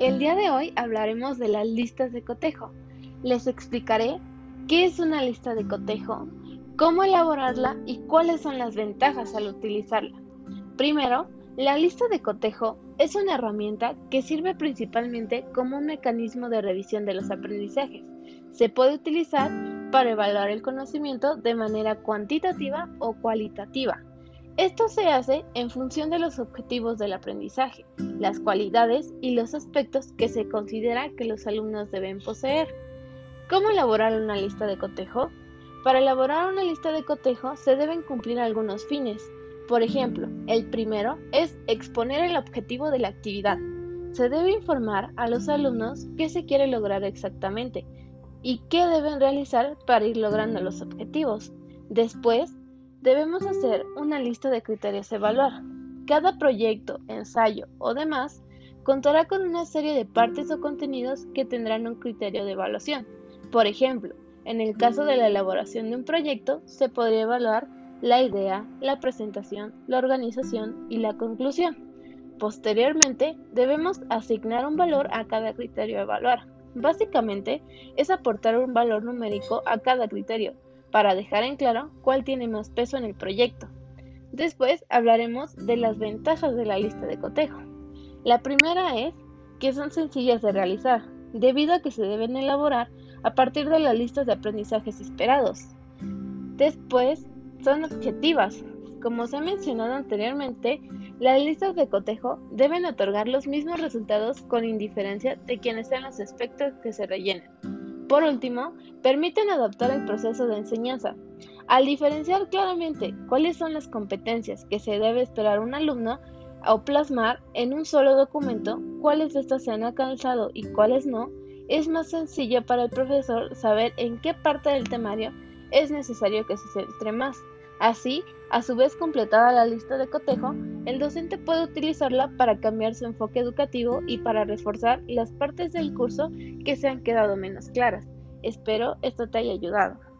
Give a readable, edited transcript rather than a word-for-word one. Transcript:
El día de hoy hablaremos de las listas de cotejo. Les explicaré qué es una lista de cotejo, cómo elaborarla y cuáles son las ventajas al utilizarla. Primero, la lista de cotejo es una herramienta que sirve principalmente como un mecanismo de revisión de los aprendizajes. Se puede utilizar para evaluar el conocimiento de manera cuantitativa o cualitativa. Esto se hace en función de los objetivos del aprendizaje, las cualidades y los aspectos que se considera que los alumnos deben poseer. ¿Cómo elaborar una lista de cotejo? Para elaborar una lista de cotejo se deben cumplir algunos fines. Por ejemplo, el primero es exponer el objetivo de la actividad. Se debe informar a los alumnos qué se quiere lograr exactamente y qué deben realizar para ir logrando los objetivos. Después, debemos hacer una lista de criterios a evaluar. Cada proyecto, ensayo o demás contará con una serie de partes o contenidos que tendrán un criterio de evaluación. Por ejemplo, en el caso de la elaboración de un proyecto, se podría evaluar la idea, la presentación, la organización y la conclusión. Posteriormente, debemos asignar un valor a cada criterio a evaluar. Básicamente, es aportar un valor numérico a cada criterio, para dejar en claro cuál tiene más peso en el proyecto. Después hablaremos de las ventajas de la lista de cotejo. La primera es que son sencillas de realizar, debido a que se deben elaborar a partir de las listas de aprendizajes esperados. Después son objetivas. Como se ha mencionado anteriormente, las listas de cotejo deben otorgar los mismos resultados con indiferencia de quiénes sean los aspectos que se rellenen. Por último, permiten adaptar el proceso de enseñanza. Al diferenciar claramente cuáles son las competencias que se debe esperar un alumno o plasmar en un solo documento, cuáles de estas se han alcanzado y cuáles no, es más sencillo para el profesor saber en qué parte del temario es necesario que se centre más. Así, a su vez completada la lista de cotejo, el docente puede utilizarla para cambiar su enfoque educativo y para reforzar las partes del curso que se han quedado menos claras. Espero esto te haya ayudado.